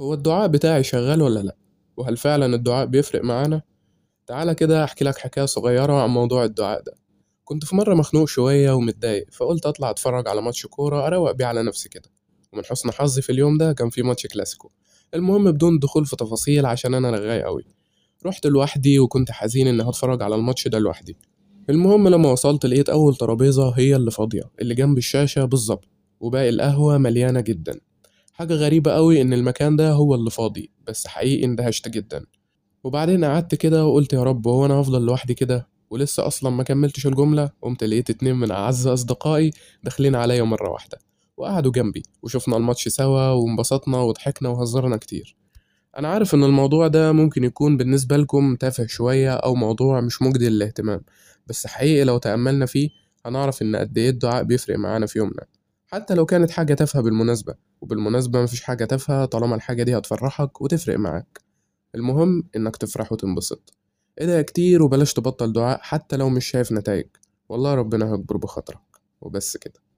هو الدعاء بتاعي شغال ولا لأ؟ وهل فعلا الدعاء بيفرق معانا؟ تعالى كده أحكي لك حكاية صغيرة عن موضوع الدعاء ده. كنت في مرة مخنوق شوية ومتضايق، فقلت أطلع أتفرج على ماتش كورة أروق بيه على نفسي كده. ومن حسن حظي في اليوم ده كان في ماتش كلاسيكو. المهم بدون دخول في تفاصيل عشان أنا لغاي أوي. رحت لوحدي وكنت حزين إني هتفرج على الماتش ده لوحدي. المهم لما وصلت لقيت أول ترابيزة هي اللي فاضية، اللي جنب الشاشة بالظبط، وباقي القهوة مليانة جدا. حاجة غريبة قوي إن المكان ده هو اللي فاضي، بس حقيقي اندهشت جدا. وبعدين قعدت كده وقلت يا رب هو أنا هفضل لوحدي كده؟ ولسه أصلا ما كملتش الجملة قمت لقيت 2 من أعز أصدقائي داخلين عليا مرة واحدة، وقعدوا جنبي وشفنا الماتش سوا وانبسطنا وضحكنا وهزرنا كتير. أنا عارف إن الموضوع ده ممكن يكون بالنسبة لكم تافه شوية أو موضوع مش مجدي للاهتمام، بس حقيقي لو تأملنا فيه هنعرف إن قد إيه الدعاء بيفرق معانا في يومنا، حتى لو كانت حاجة تافهة بالمناسبة. وبالمناسبة مفيش حاجة تافهة طالما الحاجة دي هتفرحك وتفرق معاك. المهم إنك تفرح وتنبسط، ادعي كتير وبلاش تبطل دعاء حتى لو مش شايف نتائج، والله ربنا هيكبر بخاطرك. وبس كده.